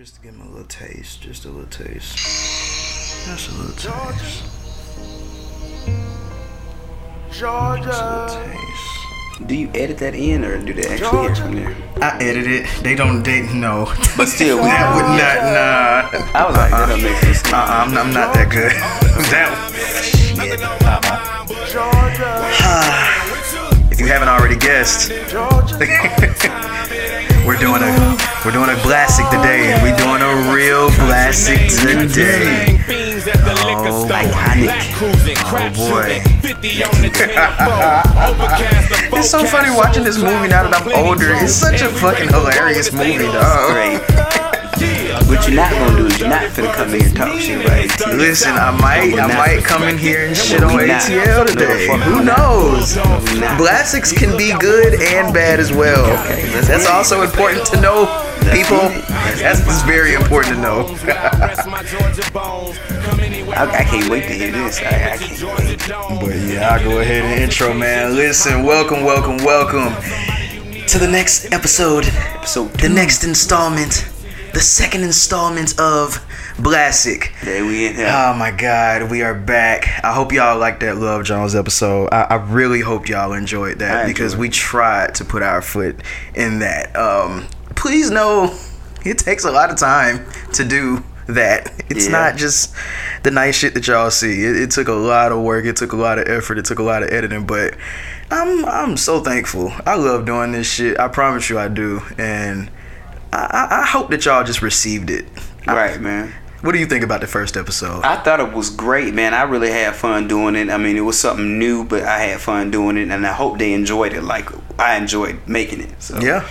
Just to give him a little taste, just a little taste. Just a little taste. Georgia. Just a little taste. Do you edit that in or do they actually edit from there? I edit it. They don't date, no. But still, that would not, nah. I was like, that don't make sense. I'm not that good. If you haven't already guessed, we're doing a Blastic today. We're doing a real Blastic today. Oh, iconic. Oh, boy. It's so funny watching this movie now that I'm older. It's such a fucking hilarious movie, dog. What you're not gonna do is you're not gonna come in here and talk shit about ATL. Listen, I might come in here and shit on ATL today. Who knows? Blastics can be good and bad as well. That's also important to know, people. That's very important to know. I can't wait to hear this. I can't wait. But yeah, I'll go ahead and intro, man. Listen, welcome to the next episode. The next installment. The second installment of Blastic. There we are. Oh my God, we are back. I hope y'all liked that Love Jones episode. I really hope y'all enjoyed that because we tried to put our foot in that. Please know it takes a lot of time to do that. It's not just the nice shit that y'all see. It took a lot of work. It took a lot of effort. It took a lot of editing, but I'm so thankful. I love doing this shit. I promise you I do. And I hope that y'all just received it. Right, man. What do you think about the first episode? I thought it was great, man. I really had fun doing it. I mean, it was something new, but I had fun doing it, and I hope they enjoyed it like I enjoyed making it. So, yeah.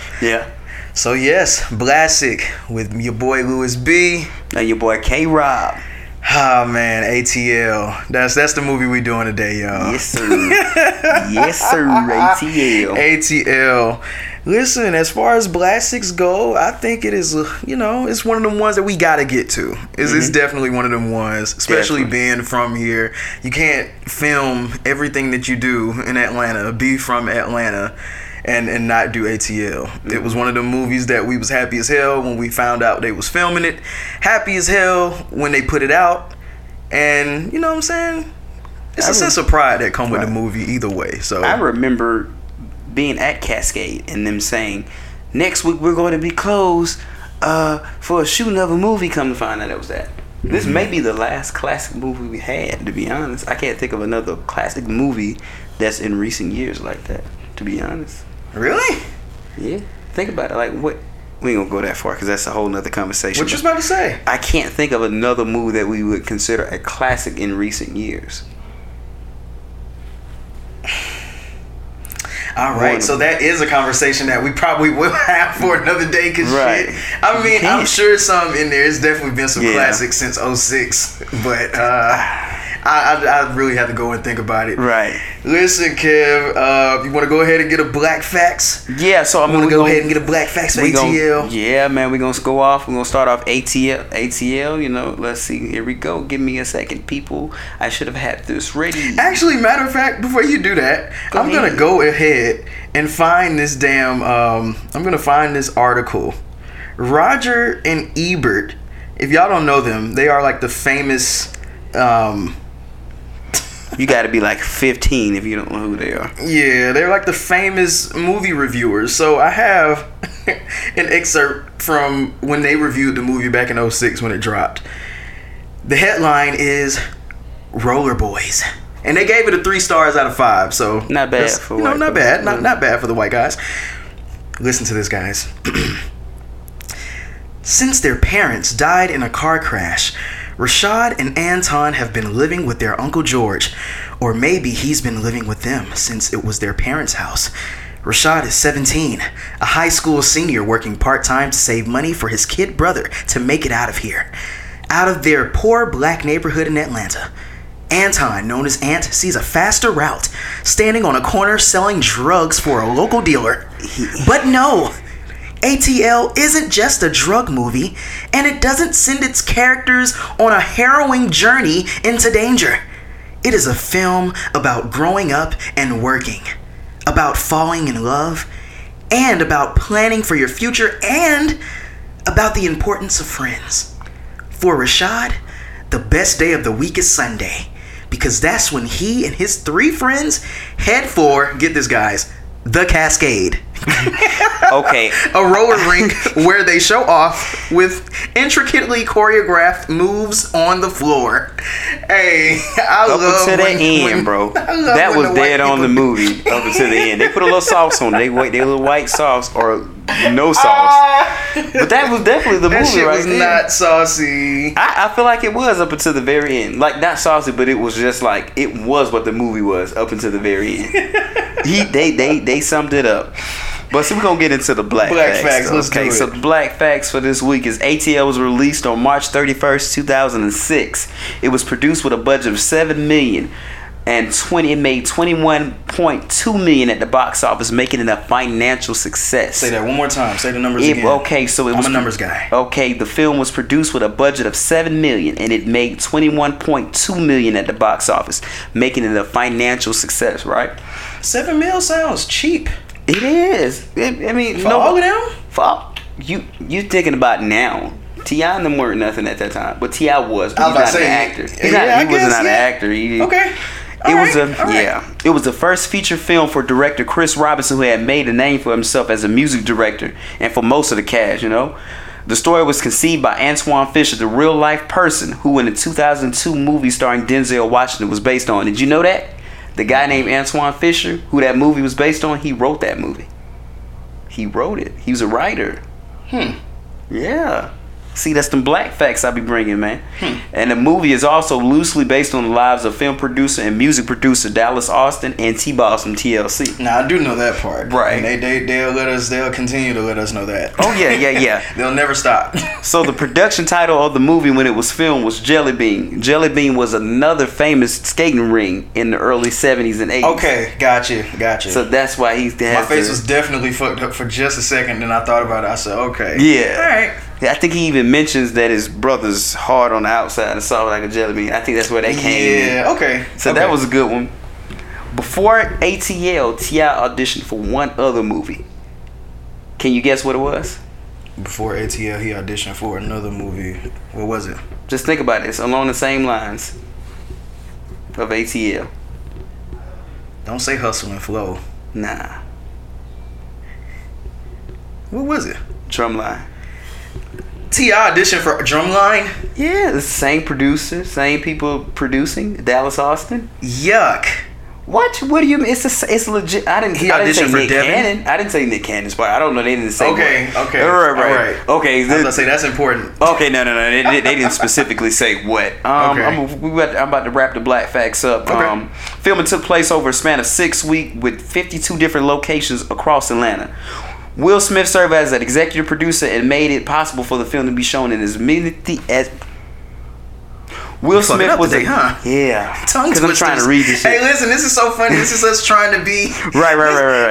So, yes, Blastic with your boy Louis B. And your boy K-Rob. Oh, man, ATL. That's the movie we doing today, y'all. Yes, sir. ATL. ATL. Listen, as far as Blastics go, I think it is, it's one of them ones that we got to get to. It's definitely one of them ones, especially being from here. You can't film everything that you do in Atlanta, be from Atlanta, and not do ATL. Mm-hmm. It was one of the movies that we was happy as hell when we found out they was filming it, happy as hell when they put it out, and you know what I'm saying? It's a sense of pride that come with the movie either way. So I remember being at Cascade and them saying, next week we're going to be closed for a shooting of a movie. Come to find out it was that. Mm-hmm. This may be the last classic movie we had, to be honest. I can't think of another classic movie that's in recent years like that, to be honest. Really? Yeah. Think about it. Like, what? We ain't gonna go that far because that's a whole nother conversation. What you was about to say? I can't think of another movie that we would consider a classic in recent years. All right, so that is a conversation that we probably will have for another day because shit. I mean, I'm sure some in there. It's definitely been some classics since 06, but I really have to go and think about it. Right. Listen, Kev, you want to go ahead and get a Black Facts? Yeah, so I'm going to go ahead and get a Black Facts for ATL. Yeah, man, we're going to go off. We're going to start off ATL, let's see. Here we go. Give me a second, people. I should have had this ready. Actually, matter of fact, before you do that, I'm going to go ahead and find this damn, I'm going to find this article. Roger and Ebert, if y'all don't know them, they are like the famous, you gotta be like 15 if you don't know who they are. Yeah, they're like the famous movie reviewers. So I have an excerpt from when they reviewed the movie back in 06 when it dropped. The headline is Roller Boys. And they gave it a 3 stars out of 5. So not bad for white people. Not bad for the white guys. Listen to this, guys. Since their parents died in a car crash, Rashad and Anton have been living with their Uncle George, or maybe he's been living with them since it was their parents' house. Rashad is 17, a high school senior working part-time to save money for his kid brother to make it out of here, out of their poor black neighborhood in Atlanta. Anton, known as Ant, sees a faster route, standing on a corner selling drugs for a local dealer. But no! ATL isn't just a drug movie, and it doesn't send its characters on a harrowing journey into danger. It is a film about growing up and working, about falling in love, and about planning for your future, and about the importance of friends. For Rashad, the best day of the week is Sunday, because that's when he and his three friends head for, get this guys, the Cascade. Okay. A roller rink where they show off with intricately choreographed moves on the floor. Hey, I up love until the end, bro. That was dead on the movie. Up until the end, they put a little sauce on. They little white sauce or no sauce. But that was definitely the that movie, shit right was there. Not saucy. I feel like it was up until the very end. Like not saucy, but it was just like it was what the movie was up until the very end. They summed it up. But see, we're going to get into the black facts. Let's do it. So the black facts for this week is ATL was released on March 31st, 2006. It was produced with a budget of $7 million. It made $21.2 million at the box office, making it a financial success. Say that one more time. Say the numbers again. Okay, so it was I'm a numbers guy. Okay, the film was produced with a budget of $7 million, and it made $21.2 million at the box office, making it a financial success, right? $7 million sounds cheap. It is. I mean, for all of them? You thinking about now. T.I. and them weren't nothing at that time. But T.I. was. But he's not an actor. He wasn't an actor. It was the first feature film for director Chris Robinson, who had made a name for himself as a music director and for most of the cast, you know. The story was conceived by Antwone Fisher, the real-life person who in the 2002 movie starring Denzel Washington was based on. Did you know that? The guy named Antwone Fisher, who that movie was based on, he wrote that movie. He wrote it. He was a writer. Yeah. See, that's them black facts I be bringing, man. And the movie is also loosely based on the lives of film producer and music producer Dallas Austin and T-Boz from TLC. Now, I do know that part. Right. And they'll continue to let us know that. Oh, yeah. They'll never stop. So the production title of the movie when it was filmed was Jelly Bean. Jelly Bean was another famous skating ring in the early 70s and 80s. Okay, gotcha. So that's why he's there. My face was definitely fucked up for just a second, then I thought about it. I said, okay. Yeah. All right. I think he even mentions that his brother's hard on the outside and soft like a jelly bean. I think that's where they came in. Yeah, okay. So that was a good one. Before ATL, T.I. auditioned for one other movie. Can you guess what it was? Before ATL, he auditioned for another movie. What was it? Just think about it. It's along the same lines of ATL. Don't say Hustle and Flow. Nah. What was it? Drumline. T.I. auditioned for Drumline? Yeah, the same producer, same people producing, Dallas Austin. Yuck. What do you mean? It's legit. I didn't say Nick Cannon. I didn't say Nick Cannon's part. I don't know. They didn't say what. Okay. All right. Okay. I was going to say, that's important. Okay, no. They didn't specifically say what. Okay. I'm about to wrap the black facts up. Okay. Filming took place over a span of 6 weeks with 52 different locations across Atlanta. Will Smith served as an executive producer and made it possible for the film to be shown in as many as. Will Smith was today, huh? Yeah. Because I'm trying to read this shit. Hey, listen, this is so funny. This is us trying to be right.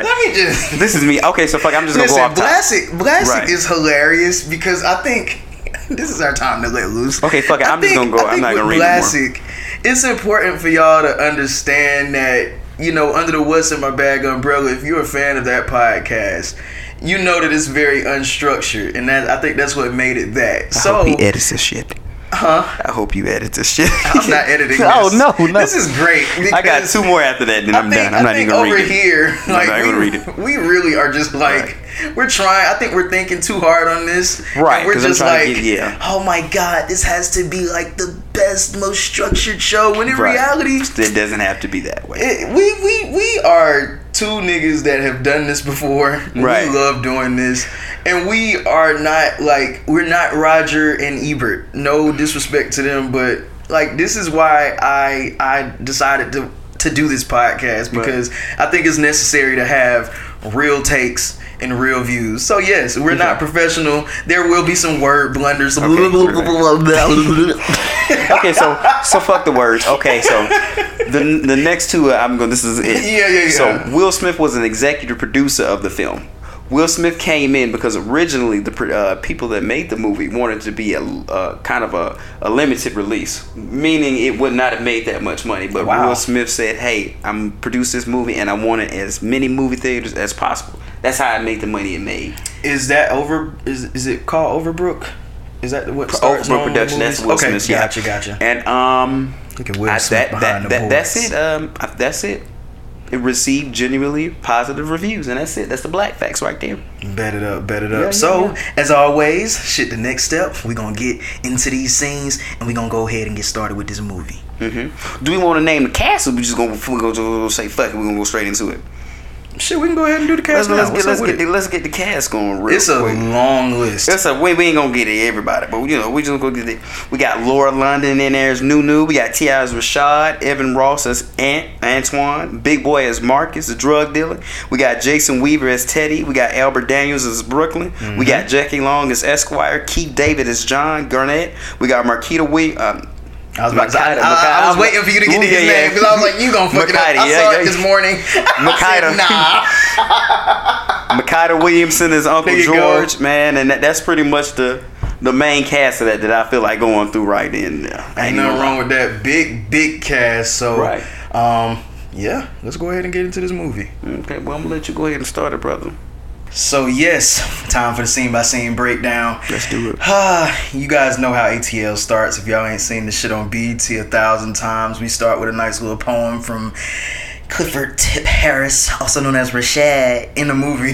Let me just. This is me. Okay, so fuck. I'm just gonna go off. Blastic is hilarious because I think this is our time to let loose. Okay, fuck it. I'm just gonna go. I'm not gonna read Blastic, anymore. It's important for y'all to understand that under the What's in My Bag umbrella. If you're a fan of that podcast. You know that it's very unstructured, and that I think that's what made it that. I hope he edits this shit. Huh? I hope you edit this shit. I'm not editing this. Oh, no. This is great. I got two more after that, then I'm done. I'm not even going to read it. We really are just like, we're trying. I think we're thinking too hard on this. Right. And we're just oh, my God, this has to be like the best, most structured show, when in reality... It doesn't have to be that way. We are... two niggas that have done this before. Right. We love doing this. And we are not we're not Roger and Ebert. No disrespect to them, but this is why I decided to do this podcast, because I think it's necessary to have real takes and real views. So yes, we're not professional. There will be some word blunders. Okay, so fuck the words. Okay, so the next two, this is it. Yeah. So Will Smith was an executive producer of the film. Will Smith came in because originally the people that made the movie wanted to be a kind of a limited release, meaning it would not have made that much money. But Will Smith said, hey, I'm produce this movie and I want it as many movie theaters as possible. That's how I made the money it made. Is that over? Is it called Overbrook? Is that what Overbrook Production? That's Will Smith. Okay, gotcha. And look at Will Smith behind the boards. That's it. That's it. It received genuinely positive reviews, and that's it. That's the black facts right there. Bet it up. Yeah, so, as always, the next step, we're going to get into these scenes, and we're going to go ahead and get started with this movie. Mm-hmm. Do we want to name the cast, or we just going to say, fuck it, we're going to go straight into it? Shit, we can go ahead and do the cast. Let's get the cast going real quick. It's a long list. We ain't gonna get it everybody, but we just gonna get it. We got Laura London in there as Nunu. We got T.I. as Rashad, Evan Ross as Antwone, Big Boy as Marcus, the drug dealer. We got Jason Weaver as Teddy. We got Albert Daniels as Brooklyn. Mm-hmm. We got Jackie Long as Esquire. Keith David as John Garnett. We got Makita Williams. I was waiting for you to get to his name because I was like, you gonna fuck it up. I saw it this morning. Makita. Makita Williamson is Uncle George, man, and that's pretty much the main cast of that I feel like going through right in there. Ain't nothing wrong with that big cast. So, right. Let's go ahead and get into this movie. Okay, well, I'm gonna let you go ahead and start it, brother. So yes, time for the scene by scene breakdown. Let's do it. You guys know how ATL starts. If y'all ain't seen this shit on BET 1,000 times, we start with a nice little poem from Clifford Tip Harris, also known as Rashad in the movie.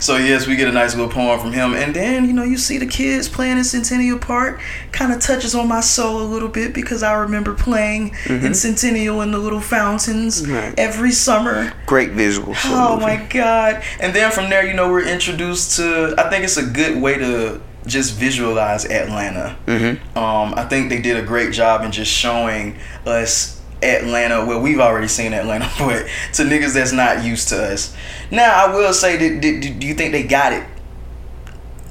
So yes, we get a nice little poem from him, and then you see the kids playing in Centennial Park. Kind of touches on my soul a little bit because I remember playing in Centennial in the little fountains every summer. Great visuals. Oh my god! And then from there, we're introduced to. I think it's a good way to just visualize Atlanta. Mm-hmm. I think they did a great job in just showing us Atlanta. Well, we've already seen Atlanta, but to niggas that's not used to us. Now, I will say that. Do you think they got it?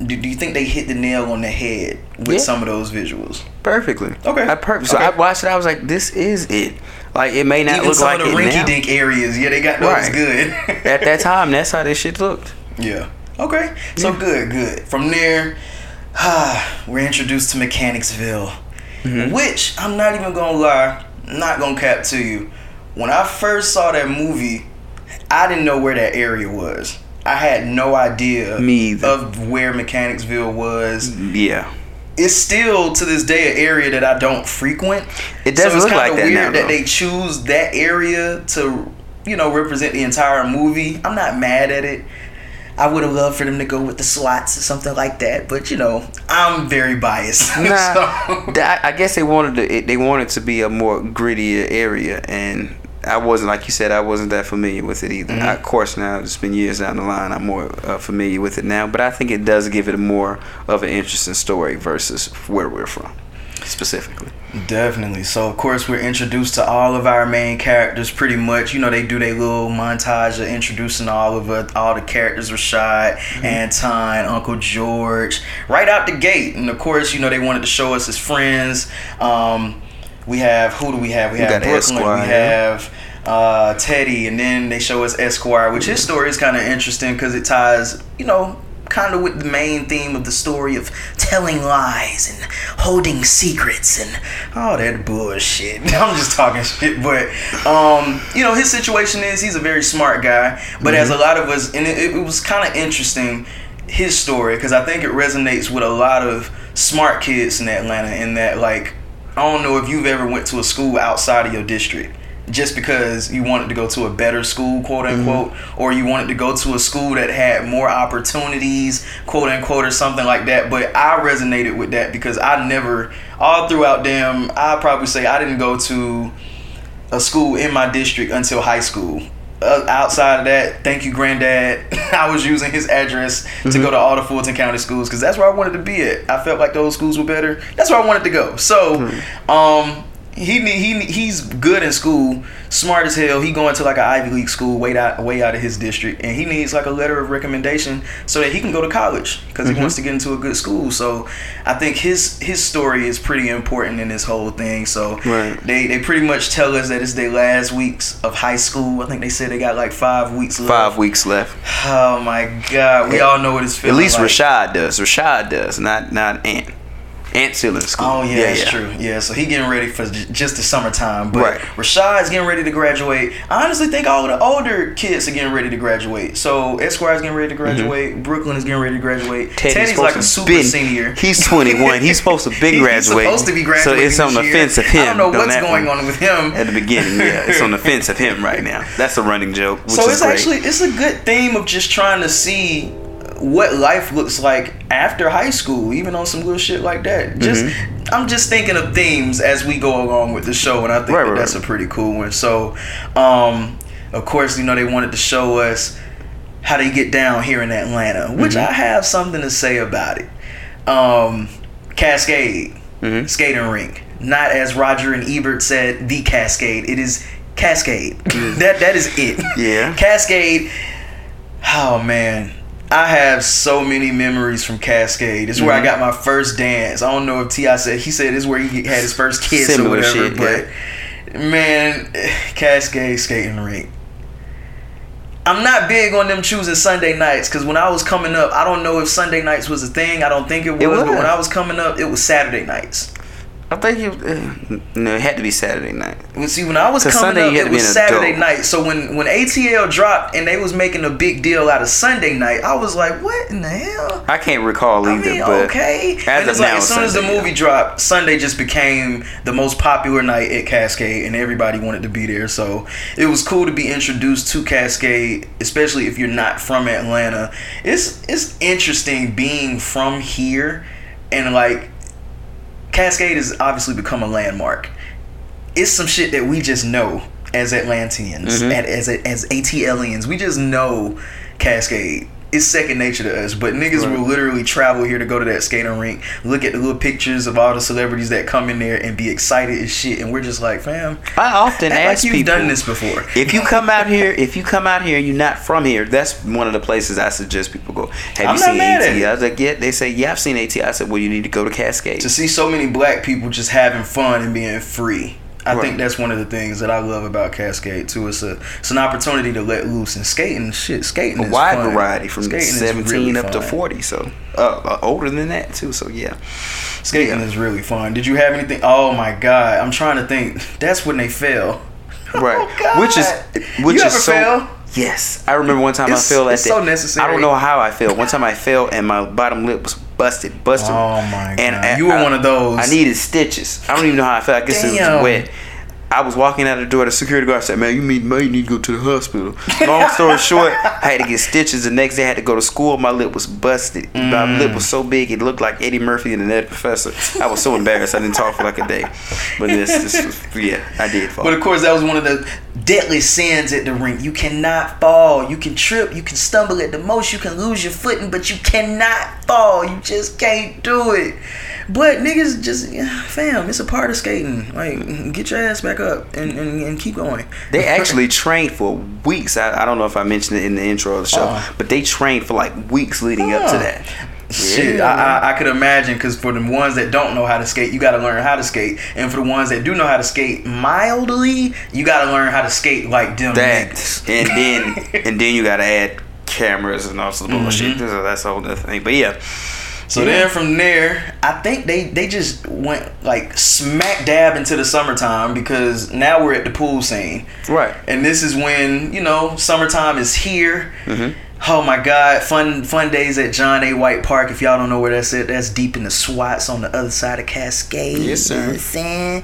Do you think they hit the nail on the head with some of those visuals? Perfectly. Okay. I watched it. I was like, "This is it." Like it may not even look like it now. Some of the rinky-dink areas, they got those good. At that time, that's how this shit looked. Yeah. Okay. So good. From there, we're introduced to Mechanicsville, which I'm not even gonna lie. Not gonna cap to you. When I first saw that movie, I didn't know where that area was. I had no idea of where Mechanicsville was. Yeah. It's still to this day an area that I don't frequent. It doesn't look like that now. So it's kind of weird that they choose that area to, represent the entire movie. I'm not mad at it. I would have loved for them to go with the SWATs or something like that, but I'm very biased. Nah, I guess they wanted to be a more grittier area, and I wasn't, like you said, I wasn't that familiar with it either. Mm-hmm. Of course, now it's been years down the line, I'm more familiar with it now, but I think it does give it more of an interesting story versus where we're from specifically. Definitely. So of course we're introduced to all of our main characters pretty much. They do their little montage of introducing all of us, all the characters, Rashad, Antwone, Uncle George, right out the gate. And of course, they wanted to show us his friends. We have, who do we have? We have Brooklyn, Esquire, we have Teddy, and then they show us Esquire, which his story is kind of interesting because it ties, kind of with the main theme of the story of telling lies and holding secrets and all that bullshit. I'm just talking shit, but his situation is he's a very smart guy, but as a lot of us, and it was kind of interesting, his story, because I think it resonates with a lot of smart kids in Atlanta, in that, like, I don't know if you've ever went to a school outside of your district just because you wanted to go to a better school, quote unquote, or you wanted to go to a school that had more opportunities, quote unquote, or something like that. But I resonated with that because I never, all throughout them, I probably say I didn't go to a school in my district until high school. Outside of that, thank you, Granddad. I was using his address to go to all the Fulton County schools because that's where I wanted to be at. I felt like those schools were better. That's where I wanted to go. So, He's good in school, smart as hell. He going to like an Ivy League school way out of his district, and he needs like a letter of recommendation so that he can go to college because he wants to get into a good school. So I think his story is pretty important in this whole thing. So they pretty much tell us that it's their last weeks of high school. I think they said they got like 5 weeks left. Oh my God, we all know what it's feeling. At least like. Rashad does, not Ant. Ant's still in school. Oh yeah, that's true. Yeah, so he getting ready for just the summertime. But Rashad's getting ready to graduate. I honestly think all the older kids are getting ready to graduate. So Esquire's getting ready to graduate. Brooklyn is getting ready to graduate. Teddy's like a senior. He's 21. He's supposed to be graduating. He's supposed to be graduating. So it's on the fence of him. I don't know what's going on with him. At the beginning, yeah, it's on the fence of him right now. That's a running joke. Which so is it's a good theme of just trying to see what life looks like after high school, even on some little shit like that. Just I'm just thinking of themes as we go along with the show, and I think that's a pretty cool one. So of course, you know, they wanted to show us how they get down here in Atlanta, which I have something to say about it. Cascade skating rink, not as Roger and Ebert said, the Cascade. It is Cascade. That is it. Yeah, Cascade. Oh man, I have so many memories from Cascade. It's where I got my first dance. I don't know if T.I. said, he said it's where he had his first kiss or whatever. Shit, but man, Cascade skating rink. I'm not big on them choosing Sunday nights because when I was coming up, I don't know if Sunday nights was a thing. I don't think it was. But when I was coming up, it was Saturday nights. I think it had to be Saturday night. Well, see, when I was coming Sunday, up, it was Saturday night. So when ATL dropped and they was making a big deal out of Sunday night, I was like, what in the hell? I can't recall either. I mean, but okay. And it's like, as soon as the movie dropped, Sunday just became the most popular night at Cascade, and everybody wanted to be there. So it was cool to be introduced to Cascade, especially if you're not from Atlanta. It's interesting being from here and like, Cascade has obviously become a landmark. It's some shit that we just know as Atlanteans, as ATLians. We just know Cascade. It's second nature to us, but niggas will literally travel here to go to that skating rink, look at the little pictures of all the celebrities that come in there and be excited as shit, and we're just like, fam, I often ask people, you've done this before. If you come out here, and you're not from here, that's one of the places I suggest people go. Have I'm you seen ATL? I was like, yeah. They say, yeah, I've seen ATL. I said, well, you need to go to Cascade. To see so many black people just having fun and being free. I think that's one of the things that I love about Cascade too. It's an opportunity to let loose and skating is a wide fun. Variety from skating 17 really up fun. To 40, so older than that too. So yeah, skating is really fun. Did you have anything? Oh my God, I'm trying to think. That's when they fell, right? Oh, which you ever so. Fail? Yes, I remember one time I fell at that. It's so necessary. I don't know how I fell. One time I fell and my bottom lip was busted. Oh my God! And you were one of those. I needed stitches. I don't even know how I felt. I guess it was wet. I was walking out the door. The security guard said, "Man, you need to go to the hospital." Long story short, I had to get stitches. The next day, I had to go to school. My lip was busted. My lip was so big it looked like Eddie Murphy and Another Professor. I was so embarrassed. I didn't talk for like a day. But this was, I did fall. But of course, that was one of the deadly sins at the rink. You cannot fall. You can trip. You can stumble at the most. You can lose your footing, but you cannot fall. You just can't do it. But niggas just, fam, it's a part of skating. Like, get your ass back up and keep going. They actually trained for weeks. I don't know if I mentioned it in the intro of the show, but they trained for like weeks leading up to that. Shit, I could imagine, because for the ones that don't know how to skate, you got to learn how to skate, and for the ones that do know how to skate mildly, you got to learn how to skate like them. That, and then you got to add cameras and all sorts of bullshit. That's a whole other thing. But yeah. So then from there, I think they just went like smack dab into the summertime, because now we're at the pool scene. Right. And this is when, summertime is here. Oh my God, fun days at John A. White Park. If y'all don't know where that's at, that's deep in the swats on the other side of Cascade. Yes, sir. You know what I'm saying?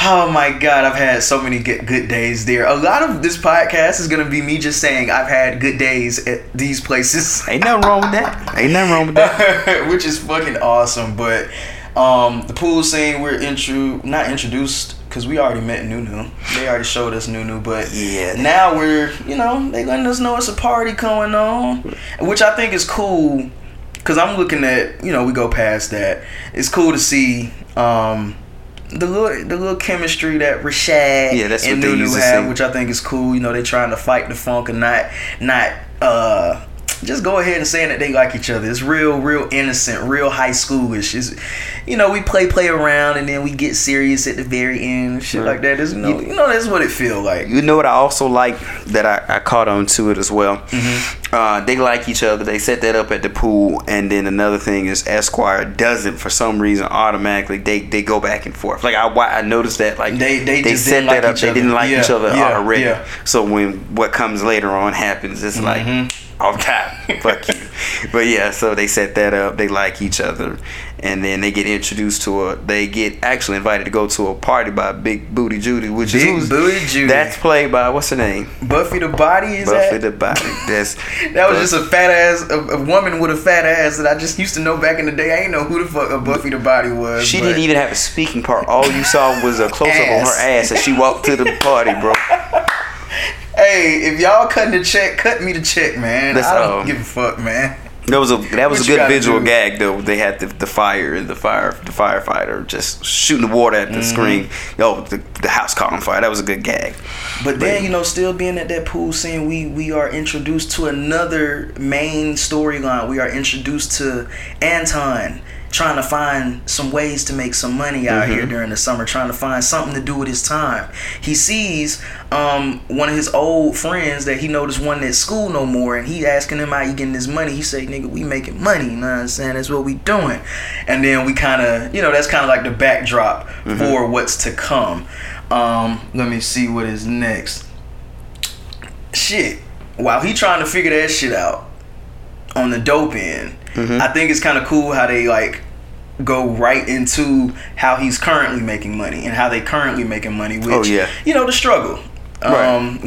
Oh my God, I've had so many good days there. A lot of this podcast is going to be me just saying I've had good days at these places. Ain't nothing wrong with that. Which is fucking awesome. But the pool scene, we're not introduced, because we already met Nunu. They already showed us Nunu, but now we're, they letting us know it's a party going on, which I think is cool, because I'm looking at, we go past that. It's cool to see The little chemistry that Rashad and Nunu have, which I think is cool. You know, they trying to fight the funk and not just go ahead and saying that they like each other. It's real innocent, real high schoolish. It's, you know, we play around and then we get serious at the very end, shit like that. You know, that's what it feel like. You know what I also like that I caught on to it as well. Mm-hmm. They like each other. They set that up at the pool, and then another thing is Esquire doesn't, for some reason, automatically. They go back and forth. Like I noticed that. Like they just set that like up. They didn't like each other already. Yeah. So when what comes later on happens, it's like. Off top, fuck you. But yeah, so they set that up. They like each other, and then they get introduced to they get actually invited to go to a party by Big Booty Judy, which is Booty Judy. That's played by what's her name? Buffy the Body. That's that was Buffy. Just a fat ass, a woman with a fat ass that I just used to know back in the day. I ain't know who the fuck Buffy the Body was. She didn't even have a speaking part. All you saw was a close up on her ass as she walked to the party, bro. Hey, if y'all cutting the check, cut me the check, man. I don't give a fuck, man. That was a good visual gag, though. They had the firefighter just shooting the water at the screen. Yo, the house caught on fire. That was a good gag. But then, you know, still being at that pool scene, we are introduced to another main storyline. We are introduced to Antwone trying to find some ways to make some money out here during the summer, trying to find something to do with his time. He sees one of his old friends that he noticed wasn't at school no more, and he asking him how you getting this money. He say, nigga, we making money, you know what I'm saying? That's what we doing. And then we kind of, you know, that's kind of like the backdrop for what's to come. Let me see what is next. Shit. While he trying to figure that shit out on the dope end, I think it's kind of cool how they like go right into how he's currently making money and how they currently making money, which you know, the struggle,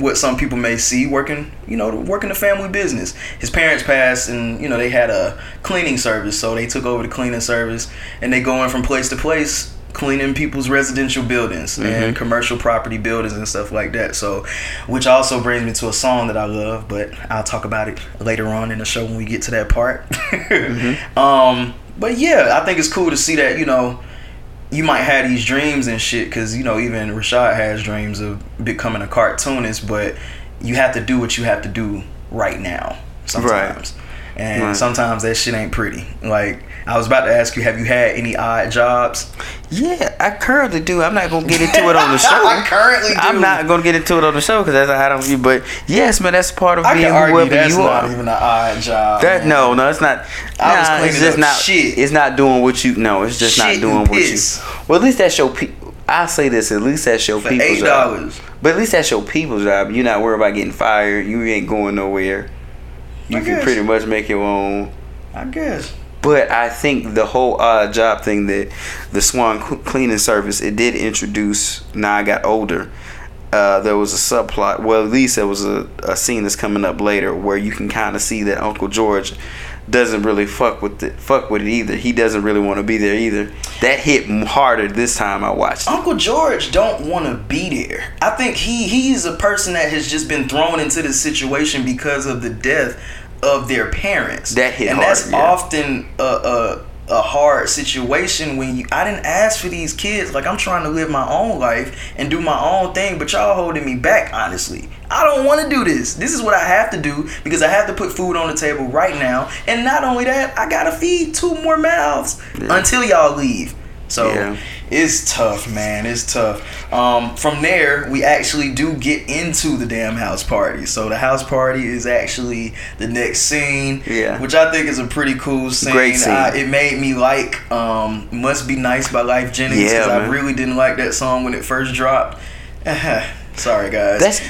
what some people may see working the family business. His parents passed, and you know, they had a cleaning service, so they took over the cleaning service, and they going from place to place cleaning people's residential buildings and commercial property buildings and stuff like that. So, which also brings me to a song that I love, but I'll talk about it later on in the show when we get to that part. But yeah, I think it's cool to see that, you know, you might have these dreams and shit, because, you know, even Rashad has dreams of becoming a cartoonist, but you have to do what you have to do right now sometimes. Right. And sometimes that shit ain't pretty. Like, I was about to ask you, have you had any odd jobs? Yeah, I currently do. I'm not going to get into it on the show. I'm not going to get into it on the show because that's how I don't. But yes, man, that's part of being whoever you are. Not even an odd job. No, it's not. It's just not shit. It's not doing what you. No, it's just shit not doing what you. Well, at least that's your. I say this. At least that's your people's job. But at least that's your people's job. You're not worried about getting fired. You ain't going nowhere. You can pretty much make your own, I guess. But I think the whole odd job thing, that the Swan cleaning service, it did introduce, now I got older, there was a subplot, well, at least there was a scene that's coming up later where you can kind of see that Uncle George doesn't really fuck with it either. He doesn't really want to be there either. That hit harder this time I watched it. Uncle George don't want to be there. I think he's a person that has just been thrown into this situation because of the death of their parents. That hit hard. And that's often a hard situation when you. I didn't ask for these kids. Like, I'm trying to live my own life and do my own thing, but y'all holding me back, honestly. I don't want to do this. This is what I have to do because I have to put food on the table right now. And not only that, I got to feed two more mouths until y'all leave. So it's tough, man. It's tough. From there, we actually do get into the damn house party. So the house party is actually the next scene, which I think is a pretty cool scene. Great scene. It made me like Must Be Nice by Life Jennings, because I really didn't like that song when it first dropped. Sorry, guys.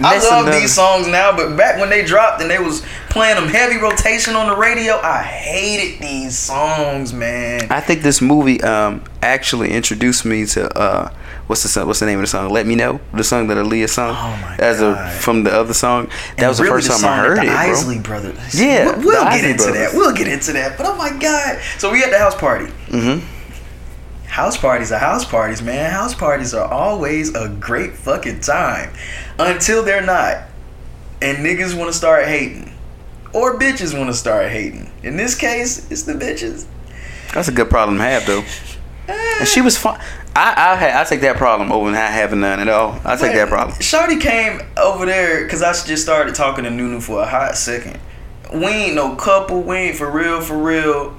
I love these songs now, but back when they dropped and they was playing them heavy rotation on the radio, I hated these songs, man. I think this movie actually introduced me to what's the name of the song? Let Me Know, the song that Aaliyah sung. Oh my God. From the other song. That and was really the first time I heard it, bro. Isley Brothers. Yeah, we'll get into that. We'll get into that. But oh my God! So we at the house party. Mm-hmm. House parties are house parties, man. House parties are always a great fucking time. Until they're not. And niggas want to start hating. Or bitches want to start hating. In this case, it's the bitches. That's a good problem to have, though. And she was fun. I take that problem over not having none at all. I take that problem. Shorty came over there because I just started talking to Nunu for a hot second. We ain't no couple. We ain't for real.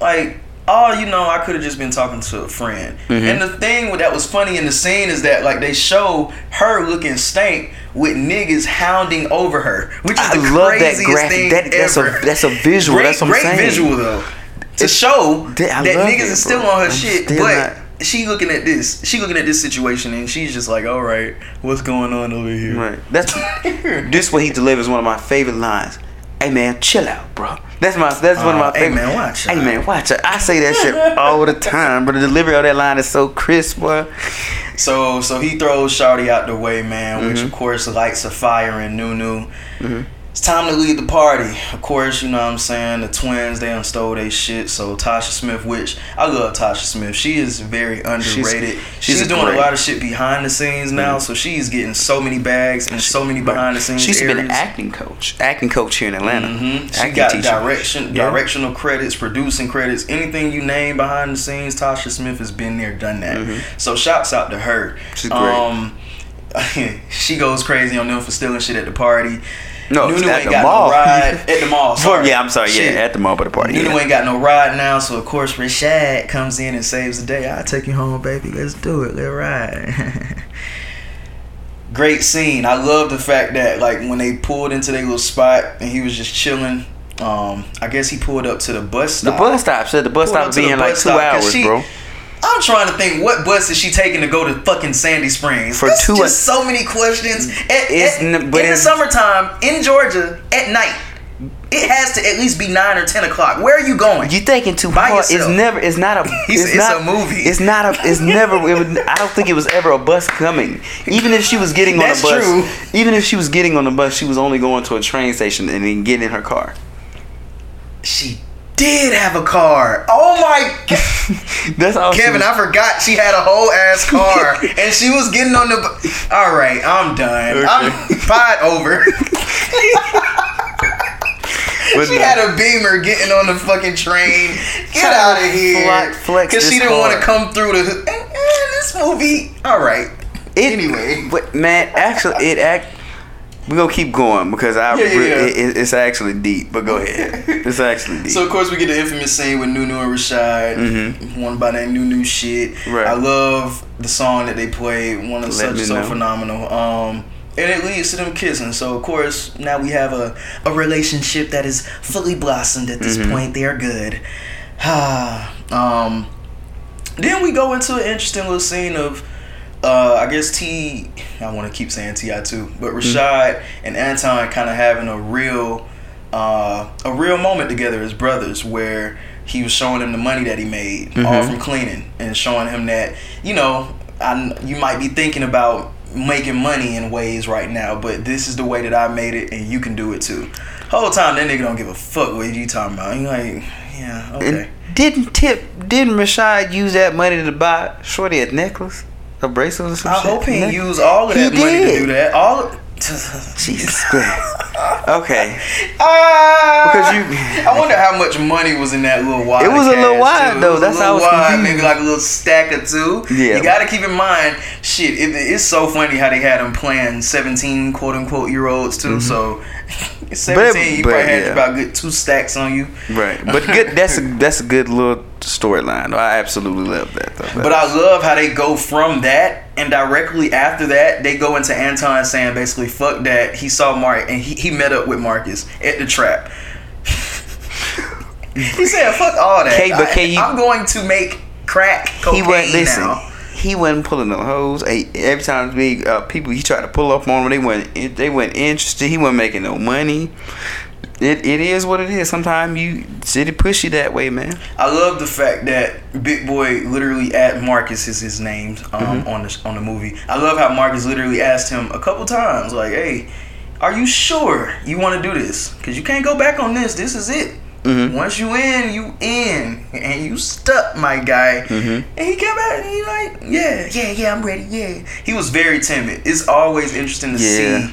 Like, all you know, I could have just been talking to a friend. Mm-hmm. And the thing that was funny in the scene is that, like, they show her looking stank with niggas hounding over her, which is the craziest thing ever. That's a visual. Great, that's what I'm saying. Great visual, though. To show that niggas is still on her shit, but she looking at this. She looking at this situation, and she's just like, "All right, what's going on over here?" Right. That's this way he delivers one of my favorite lines. Hey man, chill out, bro. That's one of my favorite. Hey man, watch it. Hey man, watch it. I say that shit all the time, but the delivery of that line is so crisp, boy. So he throws Shawty out the way, man, which of course lights a fire in Nunu. Mm-hmm. It's time to leave the party. Of course, you know what I'm saying? The twins, they done stole their shit. So Tasha Smith, which I love Tasha Smith. She is very underrated. She's doing a lot of shit behind the scenes now. So she's getting so many bags and so many behind the scenes. She's been an acting coach here in Atlanta. Mm-hmm. She got directional credits, producing credits, anything you name behind the scenes. Tasha Smith has been there, done that. Mm-hmm. So shouts out to her. She's great. She goes crazy on them for stealing shit at the party. No, Nunu at ain't the got mall. No ride at the mall. Sorry. Yeah, I'm sorry. Shit. Yeah, at the mall by the party. Nunu ain't got no ride now, so of course Rashad comes in and saves the day. I'll take you home, baby. Let's do it. Let's ride. Great scene. I love the fact that like when they pulled into their little spot and he was just chilling. I guess he pulled up to the bus stop. The bus stop said the bus stop being like 2 hours, bro. I'm trying to think what bus is she taking to go to fucking Sandy Springs? That's just so many questions. In the summertime, in Georgia, at night, it has to at least be 9 or 10 o'clock. Where are you going? You're thinking too far. It's not a movie. I don't think it was ever a bus coming. Even if she was getting on a bus. True. Even if she was getting on a bus, she was only going to a train station and then getting in her car. She did have a car. Oh my God. That's all. Kevin, I forgot she had a whole ass car and she was getting on the all right, I'm done. Okay. I'm pod over. She had a Beamer getting on the fucking train. Get out of here. Because she didn't want to come through the this movie. All right. Anyway. But man, actually we're going to keep going because it's actually deep, but go ahead. It's actually deep. So, of course, we get the infamous scene with Nunu and Rashad. Mm-hmm. One by that Nunu shit. Right. I love the song that they played. One of so phenomenal. And it leads to them kissing. So, of course, now we have a relationship that is fully blossomed at this point. They are good. Then we go into an interesting little scene of... I guess I want to keep saying T.I. too, but Rashad and Antwone kind of having a real moment together as brothers, where he was showing him the money that he made all from cleaning and showing him that, you know, you might be thinking about making money in ways right now, but this is the way that I made it and you can do it too. Whole time that nigga don't give a fuck what you talking about. He like, yeah, okay. And didn't Rashad use that money to buy Shorty a necklace? A bracelet or some shit? I hope he used all of that money to do that. Jesus Christ. Okay. Because I wonder how much money was in that little wad. It was a little wad though. That's how I was confused. Maybe like a little stack or two. Yeah. You gotta keep in mind, shit. It's so funny how they had them playing 17 quote unquote year olds too. So 17, you probably had about good 2 stacks on you. Right. But good. That's a good little storyline. I absolutely love that though. But I love how they go from that and directly after that they go into Antwone saying basically fuck that. He saw Mark and he met up with Marcus at the trap. He said, "Fuck all that. I'm going to make crack cocaine now." He wasn't pulling no hoes. Every time big people he tried to pull up on him, they weren't interested. He wasn't making no money. It is what it is. Sometimes you city push you that way, man. I love the fact that Big Boy literally at Marcus is his name on the movie. I love how Marcus literally asked him a couple times, like, "Hey, are you sure you want to do this? Because you can't go back on this. This is it. Once you in, and you stuck, my guy." And he came out and he like, yeah, I'm ready, yeah. He was very timid. It's always interesting to see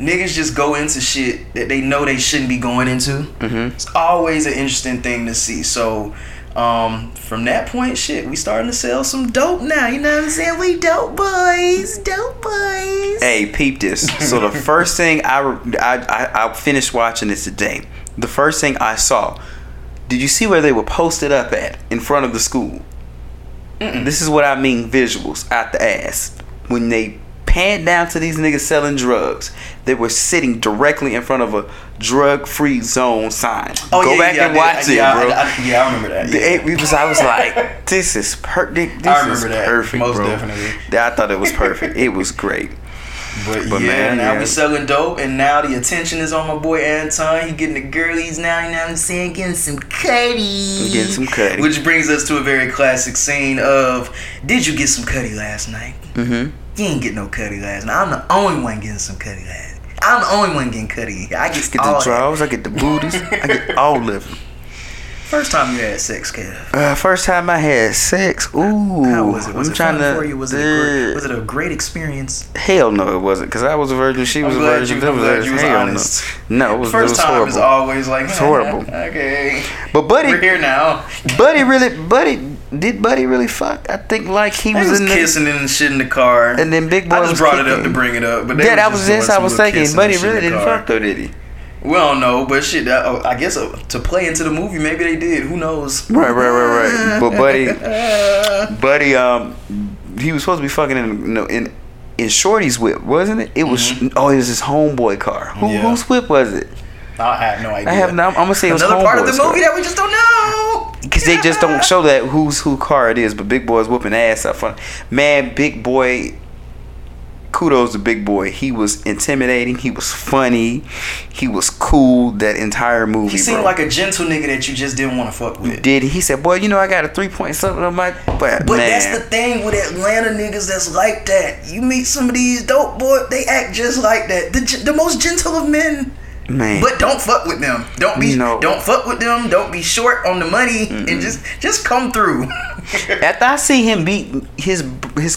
niggas just go into shit that they know they shouldn't be going into. It's always an interesting thing to see. So From that point, shit, we starting to sell some dope now. You know what I'm saying? We dope boys, dope boys. Hey, peep this. So the first thing I finished watching this today. The first thing I saw. Did you see where they were posted up at in front of the school? Mm-mm. This is what I mean, visuals out the ass. When they panned down to these niggas selling drugs, they were sitting directly in front of a drug-free zone sign. Oh, Go back and watch it, bro. I remember that. I was like, this is perfect. This is perfect, most definitely. I thought it was perfect. It was great. But we selling dope, and now the attention is on my boy Antwone. He getting the girlies now, you know what I'm saying? Getting some cutty. Which brings us to a very classic scene of, did you get some cutty last night? Mm-hmm. You ain't get no cutty last night. I'm the only one getting some cutty last night. I'm the only one getting cutty. I get the drawers, I get the booties, I get all of them. First time you had sex, Kev? First time I had sex. Ooh, how was it? Was it a great experience? Hell no, it wasn't. Cause I was a virgin. She was a virgin. I'm glad you was honest. No, it was horrible. First time is always like it's horrible. Okay, but Buddy, we're here now. Buddy really fuck? I think like he was kissing and shit in the car. And then Big Boy, I just brought it up to bring it up. But yeah, that was this. I was thinking, Buddy really didn't fuck though, did he? We don't know, but shit, I guess to play into the movie, maybe they did. Who knows? Right. But Buddy, he was supposed to be fucking in Shorty's whip, wasn't it? It was. Mm-hmm. Oh, it was his homeboy car. Whose whip was it? I have no idea. I'm gonna say it was another part of the movie that we just don't know because they just don't show that whose car it is. But Big Boy's whooping ass up front. Man, Big Boy. Kudos to Big Boy. He was intimidating. He was funny. He was cool that entire movie. He seemed like a gentle nigga that you just didn't want to fuck with. Did he? He said, boy, you know I got a 3-point something on my... But that's the thing with Atlanta niggas that's like that. You meet some of these dope boys, they act just like that. The most gentle of men. Man. But don't fuck with them. Don't fuck with them. Don't be short on the money. Mm-hmm. And just come through. After I see him beat his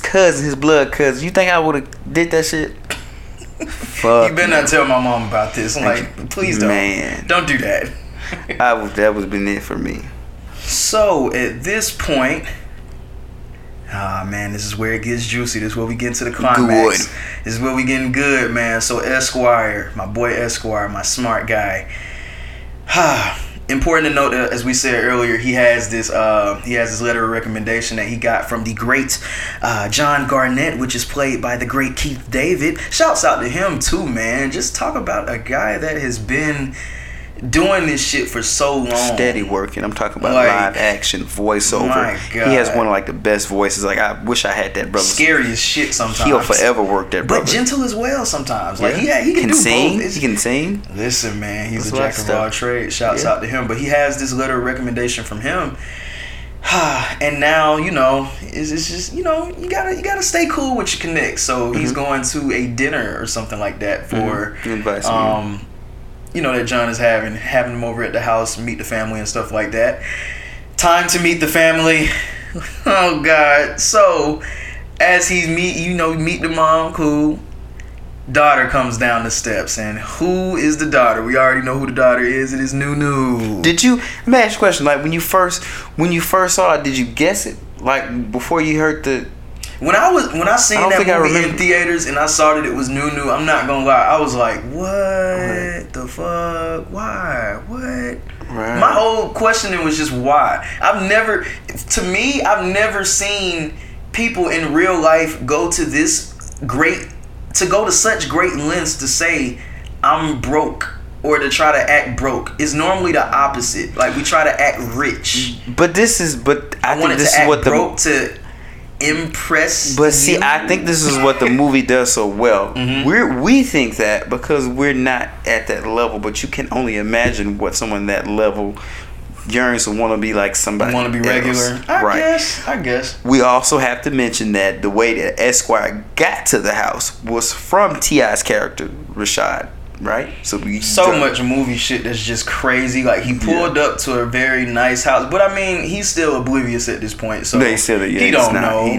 cousin, his blood cousin, you think I would have did that shit? Fuck. You better not tell my mom about this. I'm like, please don't. Man. Don't do that. That would have been it for me. So at this point, man, this is where it gets juicy. This is where we get into the climax. Good. This is where we getting good, man. So Esquire, my boy Esquire, my smart guy. Important to note that, as we said earlier, he has this letter of recommendation that he got from the great John Garnett, which is played by the great Keith David. Shouts out to him too, man. Just talk about a guy that has been doing this shit for so long. Steady working. I'm talking about live action voiceover. My God. He has one of the best voices. I wish I had that brother. Scary as shit sometimes. He'll forever work that brother. But gentle as well sometimes. He can do both. He can sing. Listen, man, he's a jack of all trades. Shouts out to him. But he has this letter of recommendation from him. And now, you know, it's just, you know, you gotta stay cool with your connects. So he's going to a dinner or something like that for advice. You know that John is having him over at the house, meet the family and stuff like that. Time to meet the family. Oh God! So as he's meet the mom, cool. Daughter comes down the steps, and who is the daughter? We already know who the daughter is. It is Nunu. Let me ask you a question. Like when you first saw it, did you guess it? Like before you heard the. When I seen that movie in theaters and I saw that it was Nunu, I'm not gonna lie, I was like, what the fuck? Why? What? Right. My whole questioning was just why. I've never seen people in real life go to such great lengths to say I'm broke. Or to try to act broke. It's normally the opposite. Like we try to act rich. I think this is what the movie does so well. Mm-hmm. We think that because we're not at that level, but you can only imagine what someone that level yearns to want to be like somebody. Want to be regular, I guess. We also have to mention that the way that Esquire got to the house was from T.I.'s character, Rashad. Right? So much movie shit that's just crazy. Like he pulled up to a very nice house, but I mean he's still oblivious at this point. So he don't know. You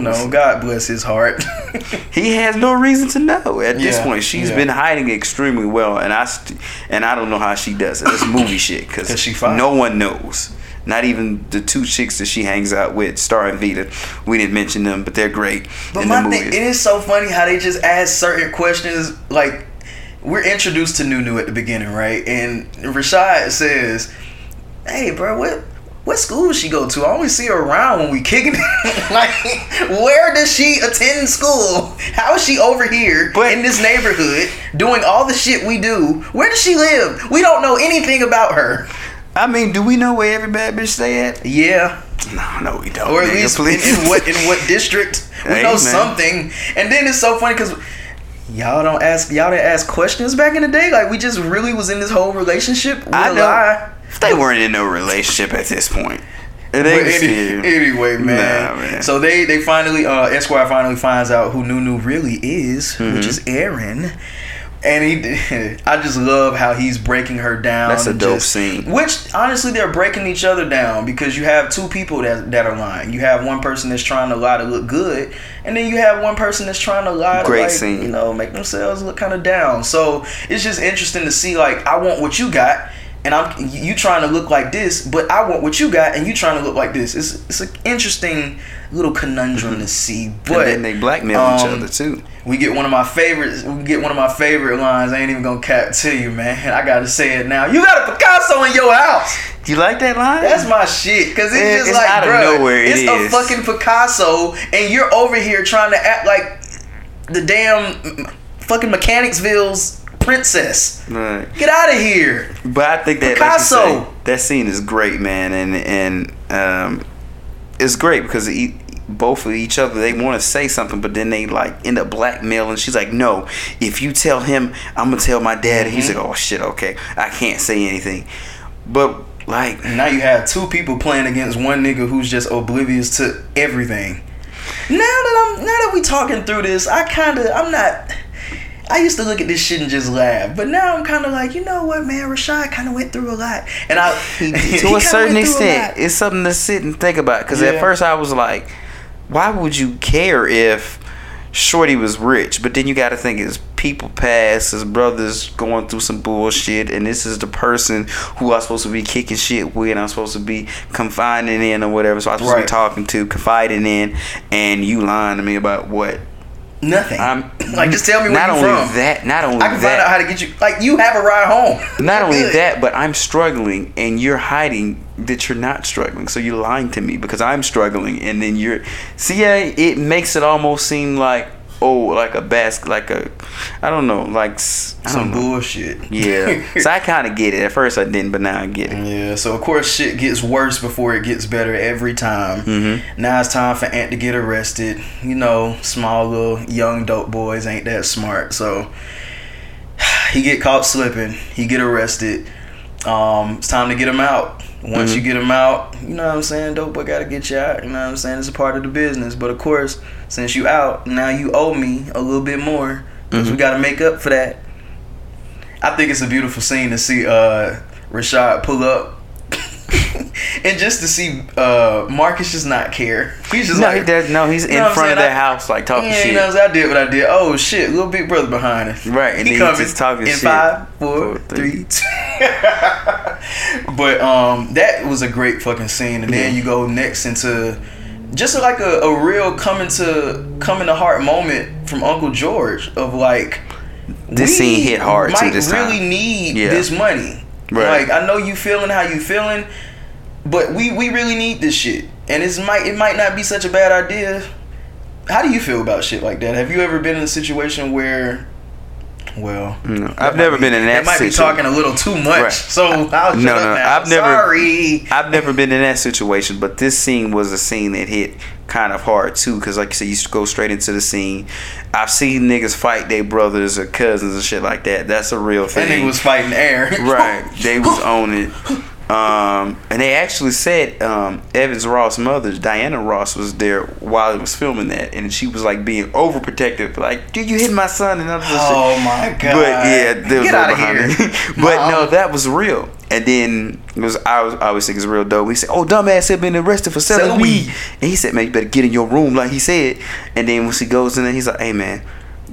know, God bless his heart. He has no reason to know at this point. She's been hiding extremely well, and I don't know how she does it. It's movie shit because no one knows. Not even the two chicks that she hangs out with, Star and Vita. We didn't mention them, but they're great. But in my thing, it is so funny how they just ask certain questions. Like, we're introduced to Nunu at the beginning, right? And Rashad says, "Hey, bro, what school does she go to? I only see her around when we kicking it." Like, where does she attend school? How is she over here in this neighborhood doing all the shit we do? Where does she live? We don't know anything about her. I mean, do we know where every bad bitch stay at? Yeah. No, we don't. Or at least in what district? We know something. And then it's so funny because y'all didn't ask questions back in the day. Like, we just really was in this whole relationship. They weren't in no relationship at this point. Anyway, man. Nah, man. So they finally, Esquire finally finds out who Nunu really is, mm-hmm. which is Aaron. And I just love how he's breaking her down. That's a dope scene. Which, honestly, they're breaking each other down because you have two people that are lying. You have one person that's trying to lie to look good, and then you have one person that's trying to lie to, like, you know, make themselves look kind of down. So it's just interesting to see, like, I want what you got, and you trying to look like this, but I want what you got, and you trying to look like this. It's an interesting little conundrum to see. But and then they blackmail each other too. We get one of my favorite lines. I ain't even gonna cap to you, man. I gotta say it now. You got a Picasso in your house. Do you like that line? That's my shit. Cause it's like, out of nowhere. It's a fucking Picasso, and you're over here trying to act like the damn fucking Mechanicsville's princess. Right. Get out of here. But I think that Picasso. Like you say, that scene is great, man, and it's great because both of each other, they want to say something, but then they like end up blackmailing. She's like, "No, if you tell him, I'm gonna tell my dad." Mm-hmm. He's like, "Oh shit, okay, I can't say anything." But like, now you have two people playing against one nigga who's just oblivious to everything. Now that we talking through this, I used to look at this shit and just laugh, but now I'm kind of like, you know what, man? Rashad kind of went through a lot, and to a certain extent, it's something to sit and think about. Because at first I was like, why would you care if Shorty was rich? But then you got to think, his people passed, his brother's going through some bullshit, and this is the person who I'm supposed to be kicking shit with, and I'm supposed to be confiding in or whatever. So I'm supposed to be talking to, confiding in, and you lying to me about what? Nothing. Like, just tell me where you're from. Not only that. I can find out how to get you. Like, you have a ride home. Not only that, but I'm struggling, and you're hiding that you're not struggling. So you're lying to me because I'm struggling, and then you're. See, yeah, it makes it almost seem like, some bullshit. Yeah. So I kind of get it. At first I didn't, but now I get it. Yeah. So of course shit gets worse before it gets better every time. Mm-hmm. Now it's time for Ant to get arrested. You know, small little young dope boys ain't that smart. So he get caught slipping. He get arrested. It's time to get him out. Once you get him out, you know what I'm saying, dope boy gotta get you out. You know what I'm saying, it's a part of the business. But of course, since you out, now you owe me a little bit more, because we gotta make up for that. I think it's a beautiful scene to see Rashad pull up and just to see Marcus just not care. He's just he's in front of their house, like talking shit. You know what I'm saying? I did what I did. Oh shit, little big brother behind us. Right, and he comes just talking shit. 5, 4, 3, 2. But that was a great fucking scene, and then you go next into just like a real coming to heart moment from Uncle George of like, this scene hit hard too. This really time. Need this money. Right. Like, I know you feeling how you feeling, but we really need this shit, and it might not be such a bad idea. How do you feel about shit like that? Have you ever been in a situation where? Well, no, I've never been in that situation. They might be talking a little too much, right. So I'll shut up now. I've never been in that situation, but this scene was a scene that hit kind of hard too, because like you said, you used to go straight into the scene. I've seen niggas fight their brothers or cousins and shit like that. That's a real thing. That nigga was fighting air. Right. They was on it. And they actually said Evan's Ross' mother, Diana Ross, was there while it was filming that, and she was like being overprotective, like, "Dude, you hit my son," and other shit. Oh my god! But yeah, there was no behind here. But no, that was real. And then I always think it's real dope. He said, "Oh, dumbass had been arrested for selling weed," and he said, "Man, you better get in your room," like he said. And then when she goes in there, he's like, "Hey man,